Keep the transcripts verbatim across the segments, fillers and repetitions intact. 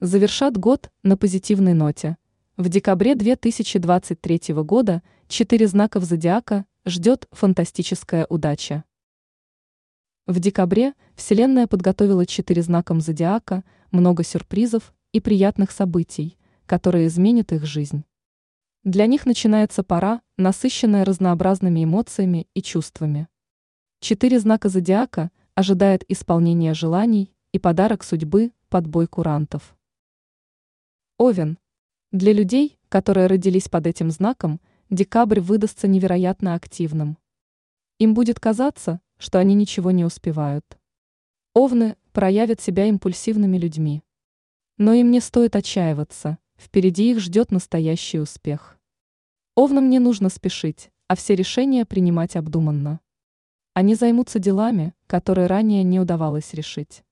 завершат год на позитивной ноте. В декабре две тысячи двадцать третьего года четыре знаков зодиака ждет фантастическая удача. В декабре Вселенная подготовила четыре знакам зодиака много сюрпризов и приятных событий, которые изменят их жизнь. Для них начинается пора, насыщенная разнообразными эмоциями и чувствами. Четыре знака зодиака ожидает исполнение желаний и подарок судьбы под бой курантов. Овен. Для людей, которые родились под этим знаком, декабрь выдастся невероятно активным. Им будет казаться, что они ничего не успевают. Овны проявят себя импульсивными людьми. Но им не стоит отчаиваться, впереди их ждет настоящий успех. Овнам не нужно спешить, а все решения принимать обдуманно. Они займутся делами, которые ранее не удавалось решить.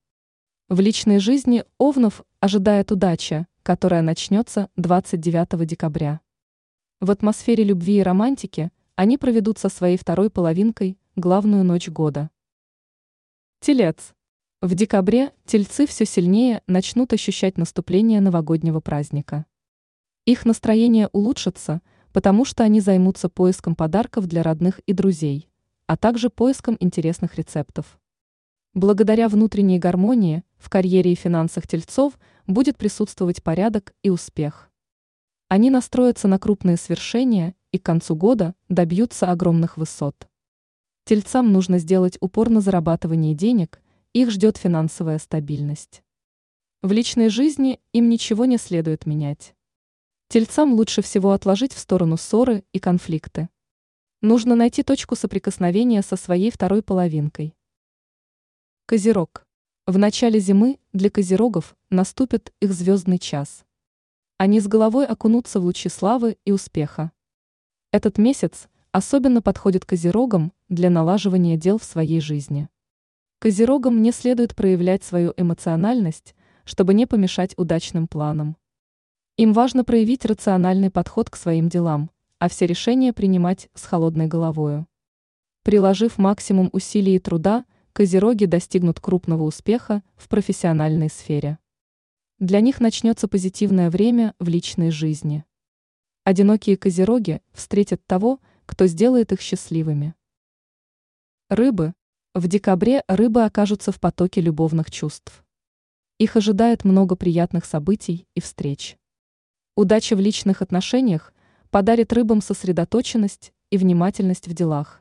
В личной жизни овнов ожидает удача, которая начнется двадцать девятого декабря. В атмосфере любви и романтики они проведут со своей второй половинкой главную ночь года. Телец. В декабре тельцы все сильнее начнут ощущать наступление новогоднего праздника. Их настроение улучшится, потому что они займутся поиском подарков для родных и друзей, а также поиском интересных рецептов. Благодаря внутренней гармонии в карьере и финансах тельцов будет присутствовать порядок и успех. Они настроятся на крупные свершения и к концу года добьются огромных высот. Тельцам нужно сделать упор на зарабатывание денег, их ждет финансовая стабильность. В личной жизни им ничего не следует менять. Тельцам лучше всего отложить в сторону ссоры и конфликты. Нужно найти точку соприкосновения со своей второй половинкой. Козерог. В начале зимы для козерогов наступит их звездный час. Они с головой окунутся в лучи славы и успеха. Этот месяц особенно подходит козерогам для налаживания дел в своей жизни. Козерогам не следует проявлять свою эмоциональность, чтобы не помешать удачным планам. Им важно проявить рациональный подход к своим делам, а все решения принимать с холодной головою. Приложив максимум усилий и труда, козероги достигнут крупного успеха в профессиональной сфере. Для них начнется позитивное время в личной жизни. Одинокие козероги встретят того, кто сделает их счастливыми. Рыбы. В декабре рыбы окажутся в потоке любовных чувств. Их ожидает много приятных событий и встреч. Удача в личных отношениях подарит рыбам сосредоточенность и внимательность в делах.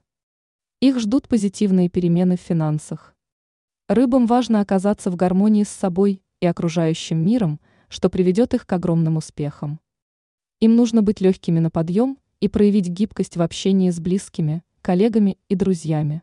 Их ждут позитивные перемены в финансах. Рыбам важно оказаться в гармонии с собой и окружающим миром, что приведет их к огромным успехам. Им нужно быть легкими на подъем и проявить гибкость в общении с близкими, коллегами и друзьями.